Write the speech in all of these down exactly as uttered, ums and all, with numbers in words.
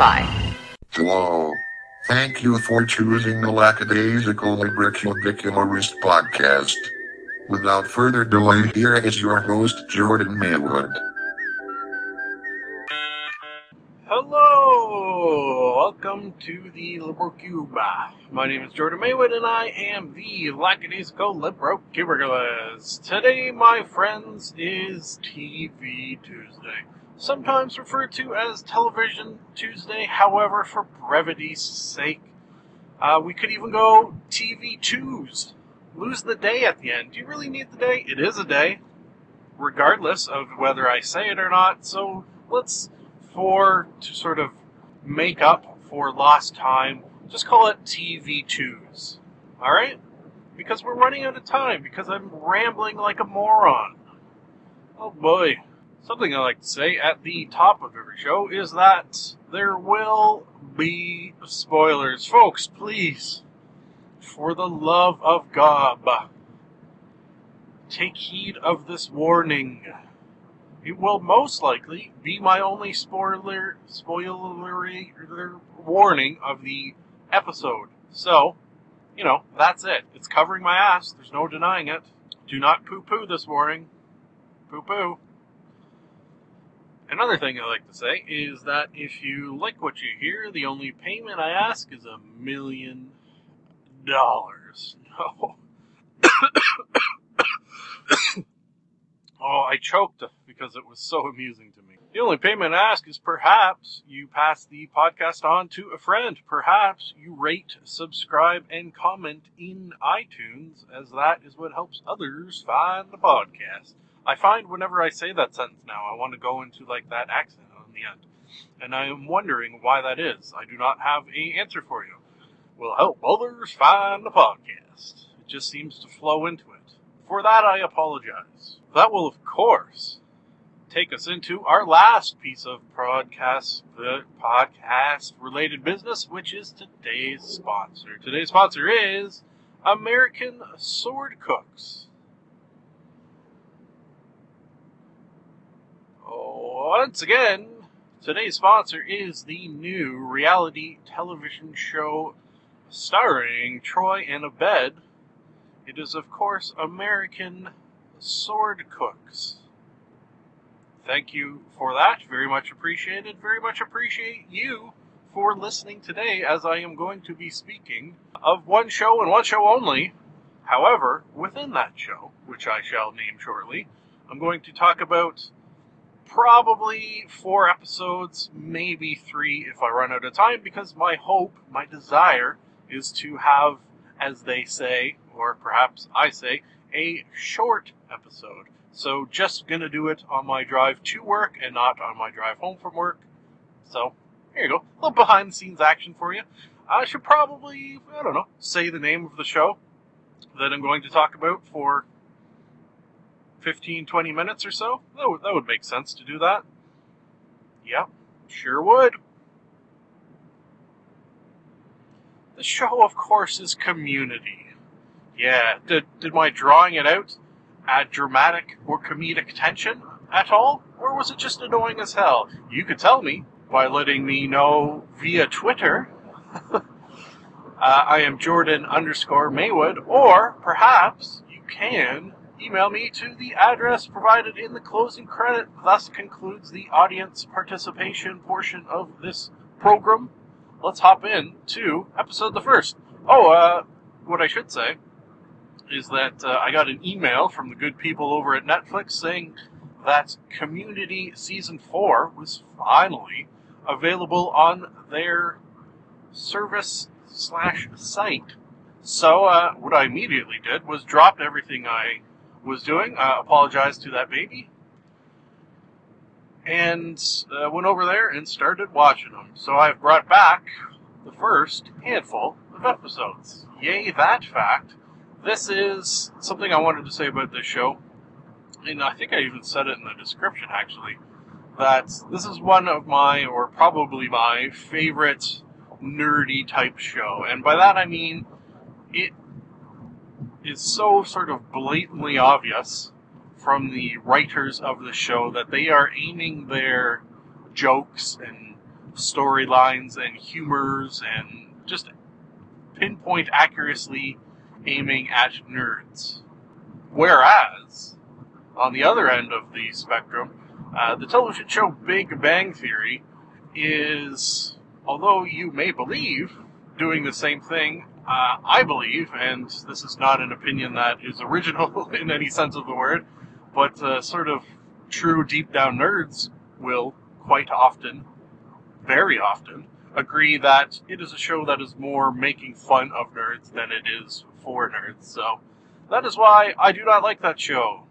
by. Hello. Thank you for choosing the Lackadaisical LibroCubicularist podcast. Without further delay, here is your host, Jordan Maywood. Hello! Welcome to the LibroCube. My name is Jordan Maywood, and I am the Lackadaisical LibroCubicularist. Today, my friends, is T V Tuesday. Sometimes referred to as Television Tuesday, however, for brevity's sake. Uh, we could even go T V Tues. Lose the day at the end. Do you really need the day? It is a day, regardless of whether I say it or not. So let's, for to sort of make up for lost time, just call it T V Tues. All right? Because we're running out of time, because I'm rambling like a moron. Oh boy. Something I like to say at the top of every show is that there will be spoilers. Folks, please, for the love of God, take heed of this warning. It will most likely be my only spoiler, spoilery warning of the episode. So, you know, that's it. It's covering my ass. There's no denying it. Do not poo-poo this warning. Poo-poo. Another thing I like to say is that if you like what you hear, the only payment I ask is a million dollars. No. Oh, I choked because it was so amusing to me. The only payment I ask is perhaps you pass the podcast on to a friend. Perhaps you rate, subscribe, and comment in iTunes, as that is what helps others find the podcast. I find whenever I say that sentence now, I want to go into, like, that accent on the end. And I am wondering why that is. I do not have an answer for you. Will help others find the podcast. It just seems to flow into it. For that, I apologize. That will, of course, take us into our last piece of podcast, uh, podcast-related business, which is today's sponsor. Today's sponsor is American Sword Cooks. Once again, today's sponsor is the new reality television show starring Troy and Abed. It is, of course, American Sword Cooks. Thank you for that. Very much appreciated. Very much appreciate you for listening today, as I am going to be speaking of one show and one show only. However, within that show, which I shall name shortly, I'm going to talk about probably four episodes, maybe three if I run out of time, because my hope, my desire, is to have, as they say, or perhaps I say, a short episode. So just gonna do it on my drive to work and not on my drive home from work. So, here you go. A little behind-the-scenes action for you. I should probably, I don't know, say the name of the show that I'm going to talk about for fifteen, twenty minutes or so. That would, that would make sense to do that. Yep, sure would. The show, of course, is Community. Yeah, did, did my drawing it out add dramatic or comedic tension at all? Or was it just annoying as hell? You could tell me by letting me know via Twitter. uh, I am Jordan underscore Maywood, or perhaps you can email me to the address provided in the closing credit. Thus concludes the audience participation portion of this program. Let's hop in to episode the first. Oh, uh, what I should say is that uh, I got an email from the good people over at Netflix saying that Community Season four was finally available on their service slash site. So uh, what I immediately did was dropped everything I was doing, uh, apologized to that baby, and uh, went over there and started watching them. So I've brought back the first handful of episodes. Yay, that fact. This is something I wanted to say about this show, and I think I even said it in the description, actually, that this is one of my, or probably my, favorite nerdy-type show. And by that I mean it is so sort of blatantly obvious from the writers of the show that they are aiming their jokes and storylines and humors and just pinpoint accuracy aiming at nerds. Whereas, on the other end of the spectrum, uh, the television show Big Bang Theory is, although you may believe, doing the same thing, uh, I believe, and this is not an opinion that is original in any sense of the word, but uh, sort of true deep-down nerds will quite often, very often, agree that it is a show that is more making fun of nerds than it is for nerds. So that is why I do not like that show.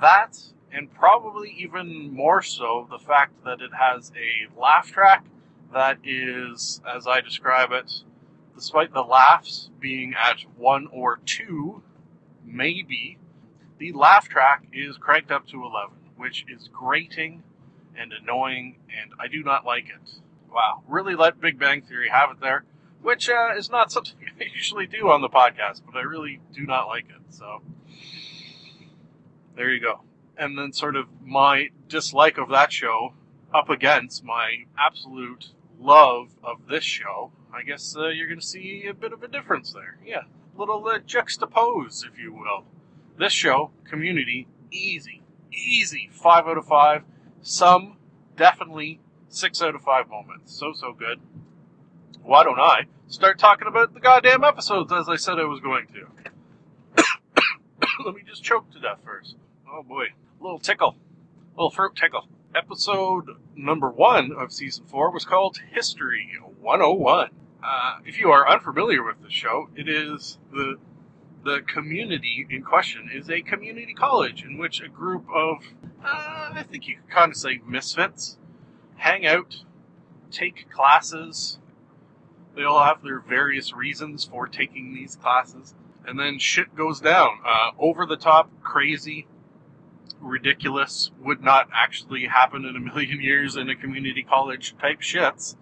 That, and probably even more so, the fact that it has a laugh track that is, as I describe it, despite the laughs being at one or two, maybe, the laugh track is cranked up to eleven, which is grating and annoying, and I do not like it. Wow, really let Big Bang Theory have it there, which uh, is not something I usually do on the podcast, but I really do not like it, so there you go. And then sort of my dislike of that show up against my absolute love of this show, I guess uh, you're going to see a bit of a difference there. Yeah, little uh, juxtapose, if you will. This show, Community, easy, easy, five out of five, some definitely six out of five moments. So, so good. Why don't I start talking about the goddamn episodes as I said I was going to? Let me just choke to death first. Oh boy. A little tickle. A little fruit tickle. Episode number one of season four was called History one oh one. Uh, if you are unfamiliar with the show, it is the the community in question is a community college in which a group of, uh, I think you could kind of say misfits, hang out, take classes. They all have their various reasons for taking these classes. And then shit goes down. Uh, over the top, crazy, ridiculous, would not actually happen in a million years in a community college type shits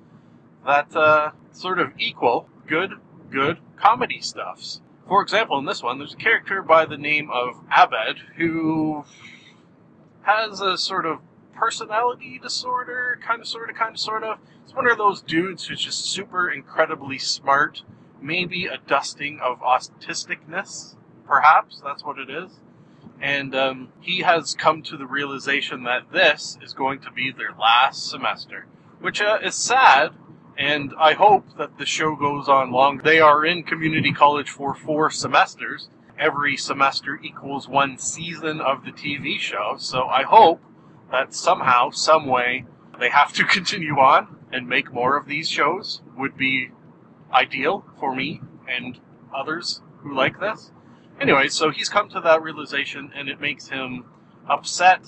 that uh, sort of equal good, good comedy stuffs. For example, in this one, there's a character by the name of Abed who has a sort of personality disorder, kind of, sort of, kind of, sort of. It's one of those dudes who's just super incredibly smart. Maybe a dusting of autisticness, perhaps. That's what it is. And um, he has come to the realization that this is going to be their last semester, which uh, is sad, and I hope that the show goes on long. They are in community college for four semesters. Every semester equals one season of the T V show, so I hope that somehow, some way, they have to continue on and make more of these shows would be ideal for me and others who like this. Anyway, so he's come to that realization and it makes him upset,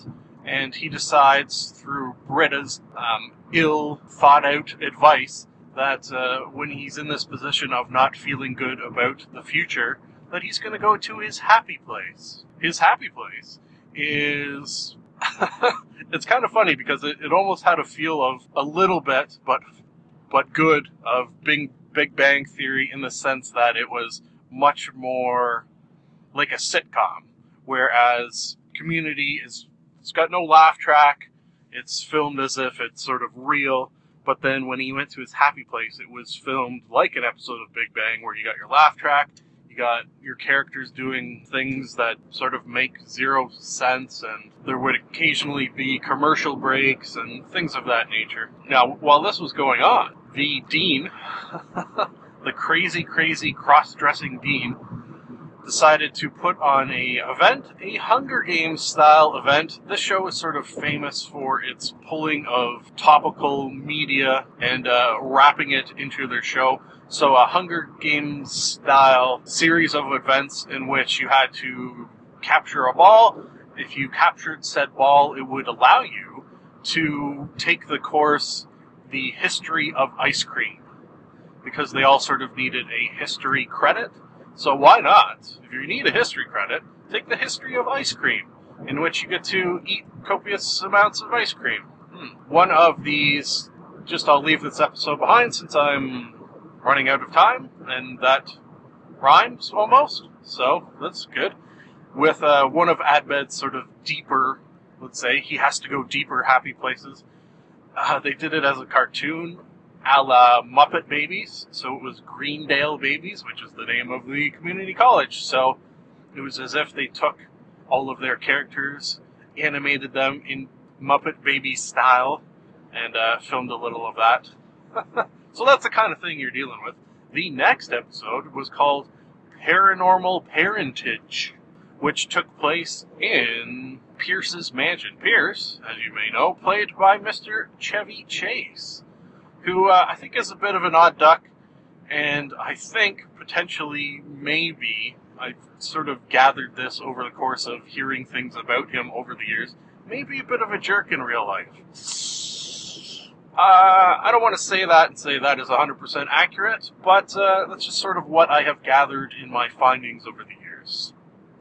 and he decides through Britta's um, ill-thought-out advice that uh, when he's in this position of not feeling good about the future, that he's going to go to his happy place. His happy place is... It's kind of funny because it, it almost had a feel of a little bit, but but good, of Big, Big Bang Theory in the sense that it was much more like a sitcom, whereas Community is, it's got no laugh track, it's filmed as if it's sort of real, but then when he went to his happy place, it was filmed like an episode of Big Bang where you got your laugh track, got your characters doing things that sort of make zero sense, and there would occasionally be commercial breaks and things of that nature. Now, while this was going on, the dean, the crazy, crazy cross-dressing dean, decided to put on a event, a Hunger Games-style event. This show is sort of famous for its pulling of topical media and uh, wrapping it into their show. So a Hunger Games-style series of events in which you had to capture a ball. If you captured said ball, it would allow you to take the course, The History of Ice Cream, because they all sort of needed a history credit. So why not? If you need a history credit, take the history of ice cream, in which you get to eat copious amounts of ice cream. Hmm. One of these, just I'll leave this episode behind since I'm running out of time, and that rhymes almost, so that's good. With uh, one of Abed's sort of deeper, let's say, he has to go deeper happy places. Uh, they did it as a cartoon, a la Muppet Babies. So it was Greendale Babies, which is the name of the community college. So it was as if they took all of their characters, animated them in Muppet Baby style, and uh, filmed a little of that. So that's the kind of thing you're dealing with. The next episode was called Paranormal Parentage, which took place in Pierce's mansion. Pierce, as you may know, played by Mister Chevy Chase, who uh, I think is a bit of an odd duck, and I think potentially maybe, I've sort of gathered this over the course of hearing things about him over the years, maybe a bit of a jerk in real life. Uh, I don't want to say that and say that is one hundred percent accurate, but uh, that's just sort of what I have gathered in my findings over the years.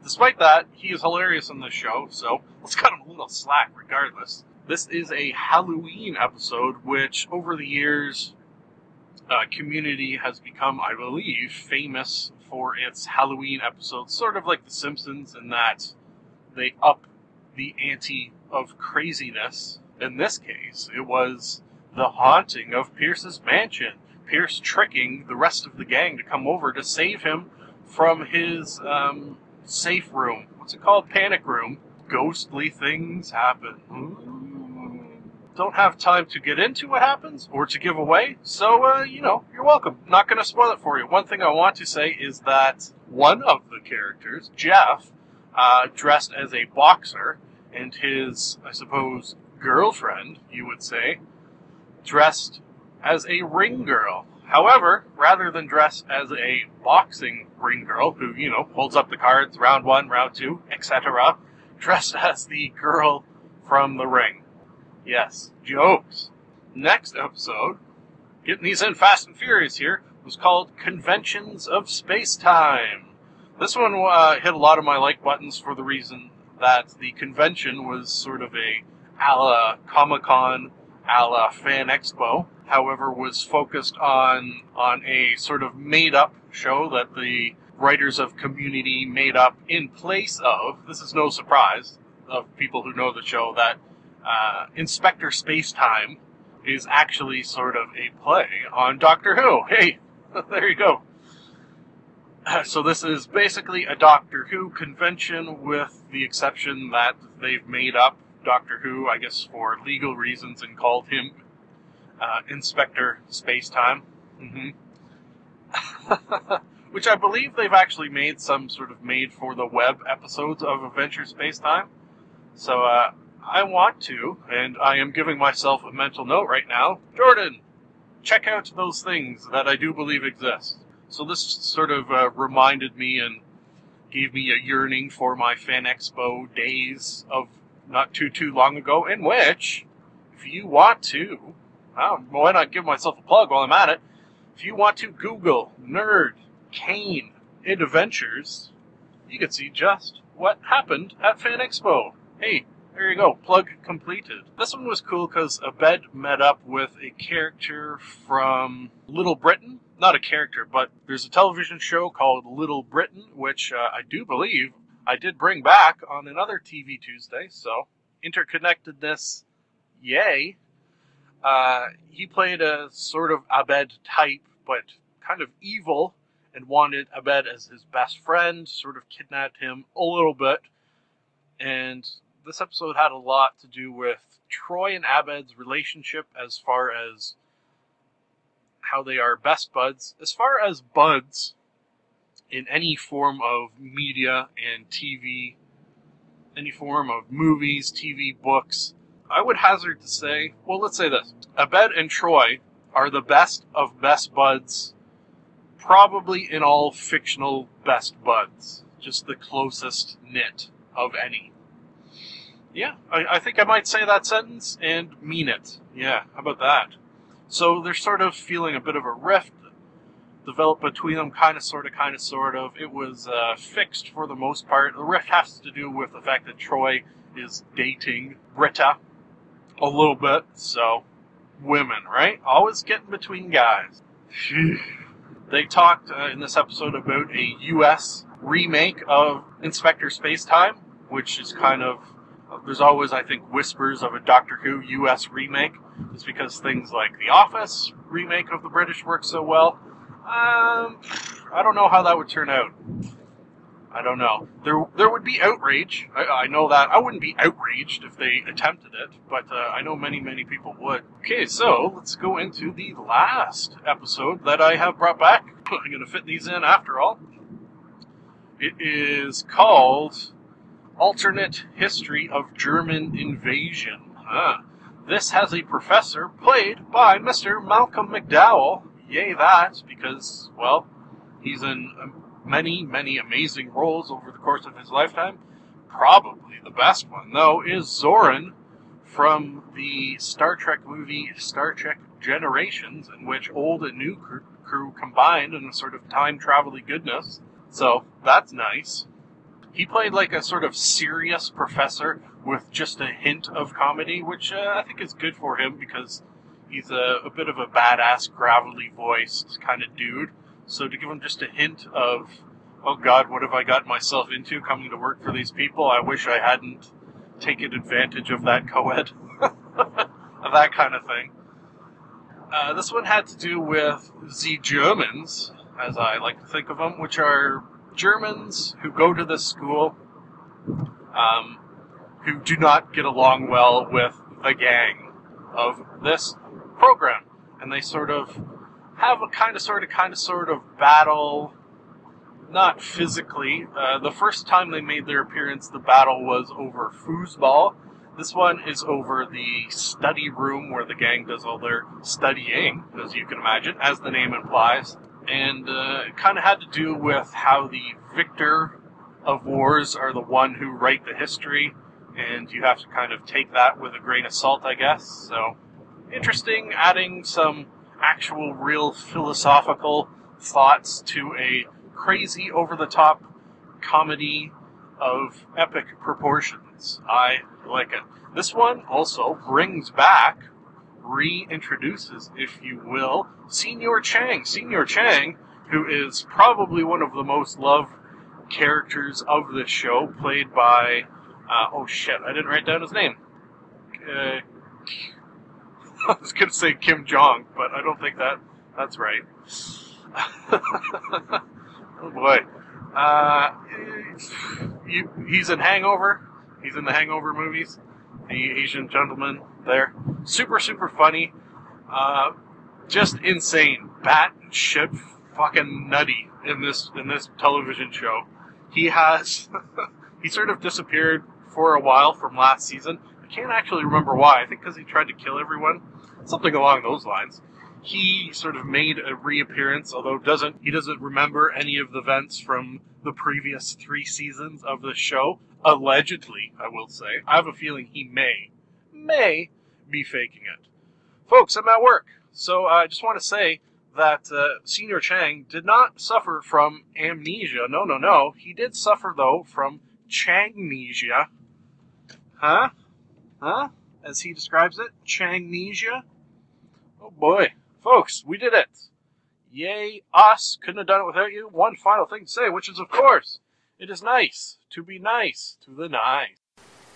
Despite that, he is hilarious on this show, so let's cut him a little slack regardless. This is a Halloween episode, which over the years, uh, Community has become, I believe, famous for its Halloween episodes, sort of like The Simpsons in that they up the ante of craziness. In this case, it was the haunting of Pierce's mansion. Pierce tricking the rest of the gang to come over to save him from his um, safe room. What's it called? Panic room. Ghostly things happen. Ooh. Don't have time to get into what happens or to give away. So, uh, you know, you're welcome. Not going to spoil it for you. One thing I want to say is that one of the characters, Jeff, uh, dressed as a boxer, and his, I suppose, girlfriend, you would say, dressed as a ring girl. However, rather than dress as a boxing ring girl who, you know, holds up the cards round one, round two, et cetera, dressed as the girl from the ring. Yes, jokes. Next episode, getting these in fast and furious here, was called Conventions of Space Time. This one uh, hit a lot of my like buttons for the reason that the convention was sort of a a la Comic-Con, a la Fan Expo, however, was focused on on a sort of made-up show that the writers of Community made up in place of, this is no surprise of people who know the show, that uh, Inspector Space Time is actually sort of a play on Doctor Who. Hey, there you go. So this is basically a Doctor Who convention with the exception that they've made up Doctor Who, I guess, for legal reasons, and called him uh, Inspector Space Time. Mm-hmm. Which I believe they've actually made some sort of made-for-the-web episodes of Adventure Space Time. So uh, I want to, and I am giving myself a mental note right now, Jordan, check out those things that I do believe exist. So this sort of uh, reminded me and gave me a yearning for my Fan Expo days of not too, too long ago, in which, if you want to, well, why not give myself a plug while I'm at it, if you want to Google Nerd Kane Adventures, you can see just what happened at Fan Expo. Hey, there you go, plug completed. This one was cool because Abed met up with a character from Little Britain. Not a character, but there's a television show called Little Britain, which uh, I do believe I did bring back on another T V Tuesday, so interconnectedness, yay. Uh, he played a sort of Abed type, but kind of evil, and wanted Abed as his best friend, sort of kidnapped him a little bit. And this episode had a lot to do with Troy and Abed's relationship as far as how they are best buds. As far as buds in any form of media and T V, any form of movies, T V, books, I would hazard to say, well, let's say this. Abed and Troy are the best of best buds, probably in all fictional best buds. Just the closest knit of any. Yeah, I, I think I might say that sentence and mean it. Yeah, how about that? So they're sort of feeling a bit of a rift developed between them, kind of, sort of, kind of, sort of. It was uh, fixed for the most part. The rift has to do with the fact that Troy is dating Britta a little bit. So, women, right? Always getting between guys. They talked uh, in this episode about a U S remake of Inspector Space Time, which is kind of, there's always, I think, whispers of a Doctor Who U S remake. It's because things like The Office remake of the British worked so well. Um, I don't know how that would turn out. I don't know. There there would be outrage. I, I know that. I wouldn't be outraged if they attempted it, but uh, I know many, many people would. Okay, so let's go into the last episode that I have brought back. I'm going to fit these in after all. It is called Alternate History of German Invasion. Huh. This has a professor played by Mister Malcolm McDowell. Yay that, because, well, he's in many, many amazing roles over the course of his lifetime. Probably the best one, though, is Zorin from the Star Trek movie Star Trek Generations, in which old and new crew, crew combined in a sort of time-travel-y goodness. So, that's nice. He played like a sort of serious professor with just a hint of comedy, which uh, I think is good for him because he's a, a bit of a badass, gravelly voiced kind of dude. So to give him just a hint of, oh God, what have I got myself into coming to work for these people? I wish I hadn't taken advantage of that co-ed. That kind of thing. Uh, this one had to do with the Germans, as I like to think of them, which are Germans who go to this school um, who do not get along well with the gang of this program. And they sort of have a kind of, sort of, kind of, sort of battle, not physically. Uh, the first time they made their appearance, the battle was over foosball. This one is over the study room where the gang does all their studying, as you can imagine, as the name implies. And uh, it kind of had to do with how the victor of wars are the one who write the history, and you have to kind of take that with a grain of salt, I guess. So, interesting, adding some actual real philosophical thoughts to a crazy, over-the-top comedy of epic proportions. I like it. This one also brings back, reintroduces, if you will, Señor Chang. Señor Chang, who is probably one of the most loved characters of this show, played by, uh, oh shit, I didn't write down his name. Uh, I was going to say Kim Jong, but I don't think that that's right. Oh boy. Uh, he, he's in Hangover. He's in the Hangover movies. The Asian gentleman there. Super, super funny. Uh, just insane. Bat shit fucking nutty in this in this television show. He has... he sort of disappeared for a while from last season. I can't actually remember why. I think because he tried to kill everyone. Something along those lines. He sort of made a reappearance, although doesn't he doesn't remember any of the events from the previous three seasons of the show. Allegedly, I will say. I have a feeling he may, may be faking it. Folks, I'm at work, so I just want to say that uh, Señor Chang did not suffer from amnesia. No, no, no. He did suffer, though, from Changnesia. Huh? Huh? As he describes it, Changnesia? Oh, boy. Folks, we did it. Yay, us. Couldn't have done it without you. One final thing to say, which is, of course, it is nice to be nice to the nice.